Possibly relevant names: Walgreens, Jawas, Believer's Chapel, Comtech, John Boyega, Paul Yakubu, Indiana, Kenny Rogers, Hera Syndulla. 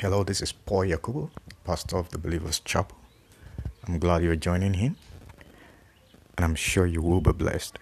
Hello, this is Paul Yakubu, pastor of the Believer's Chapel. I'm glad you're joining in, and I'm sure you will be blessed.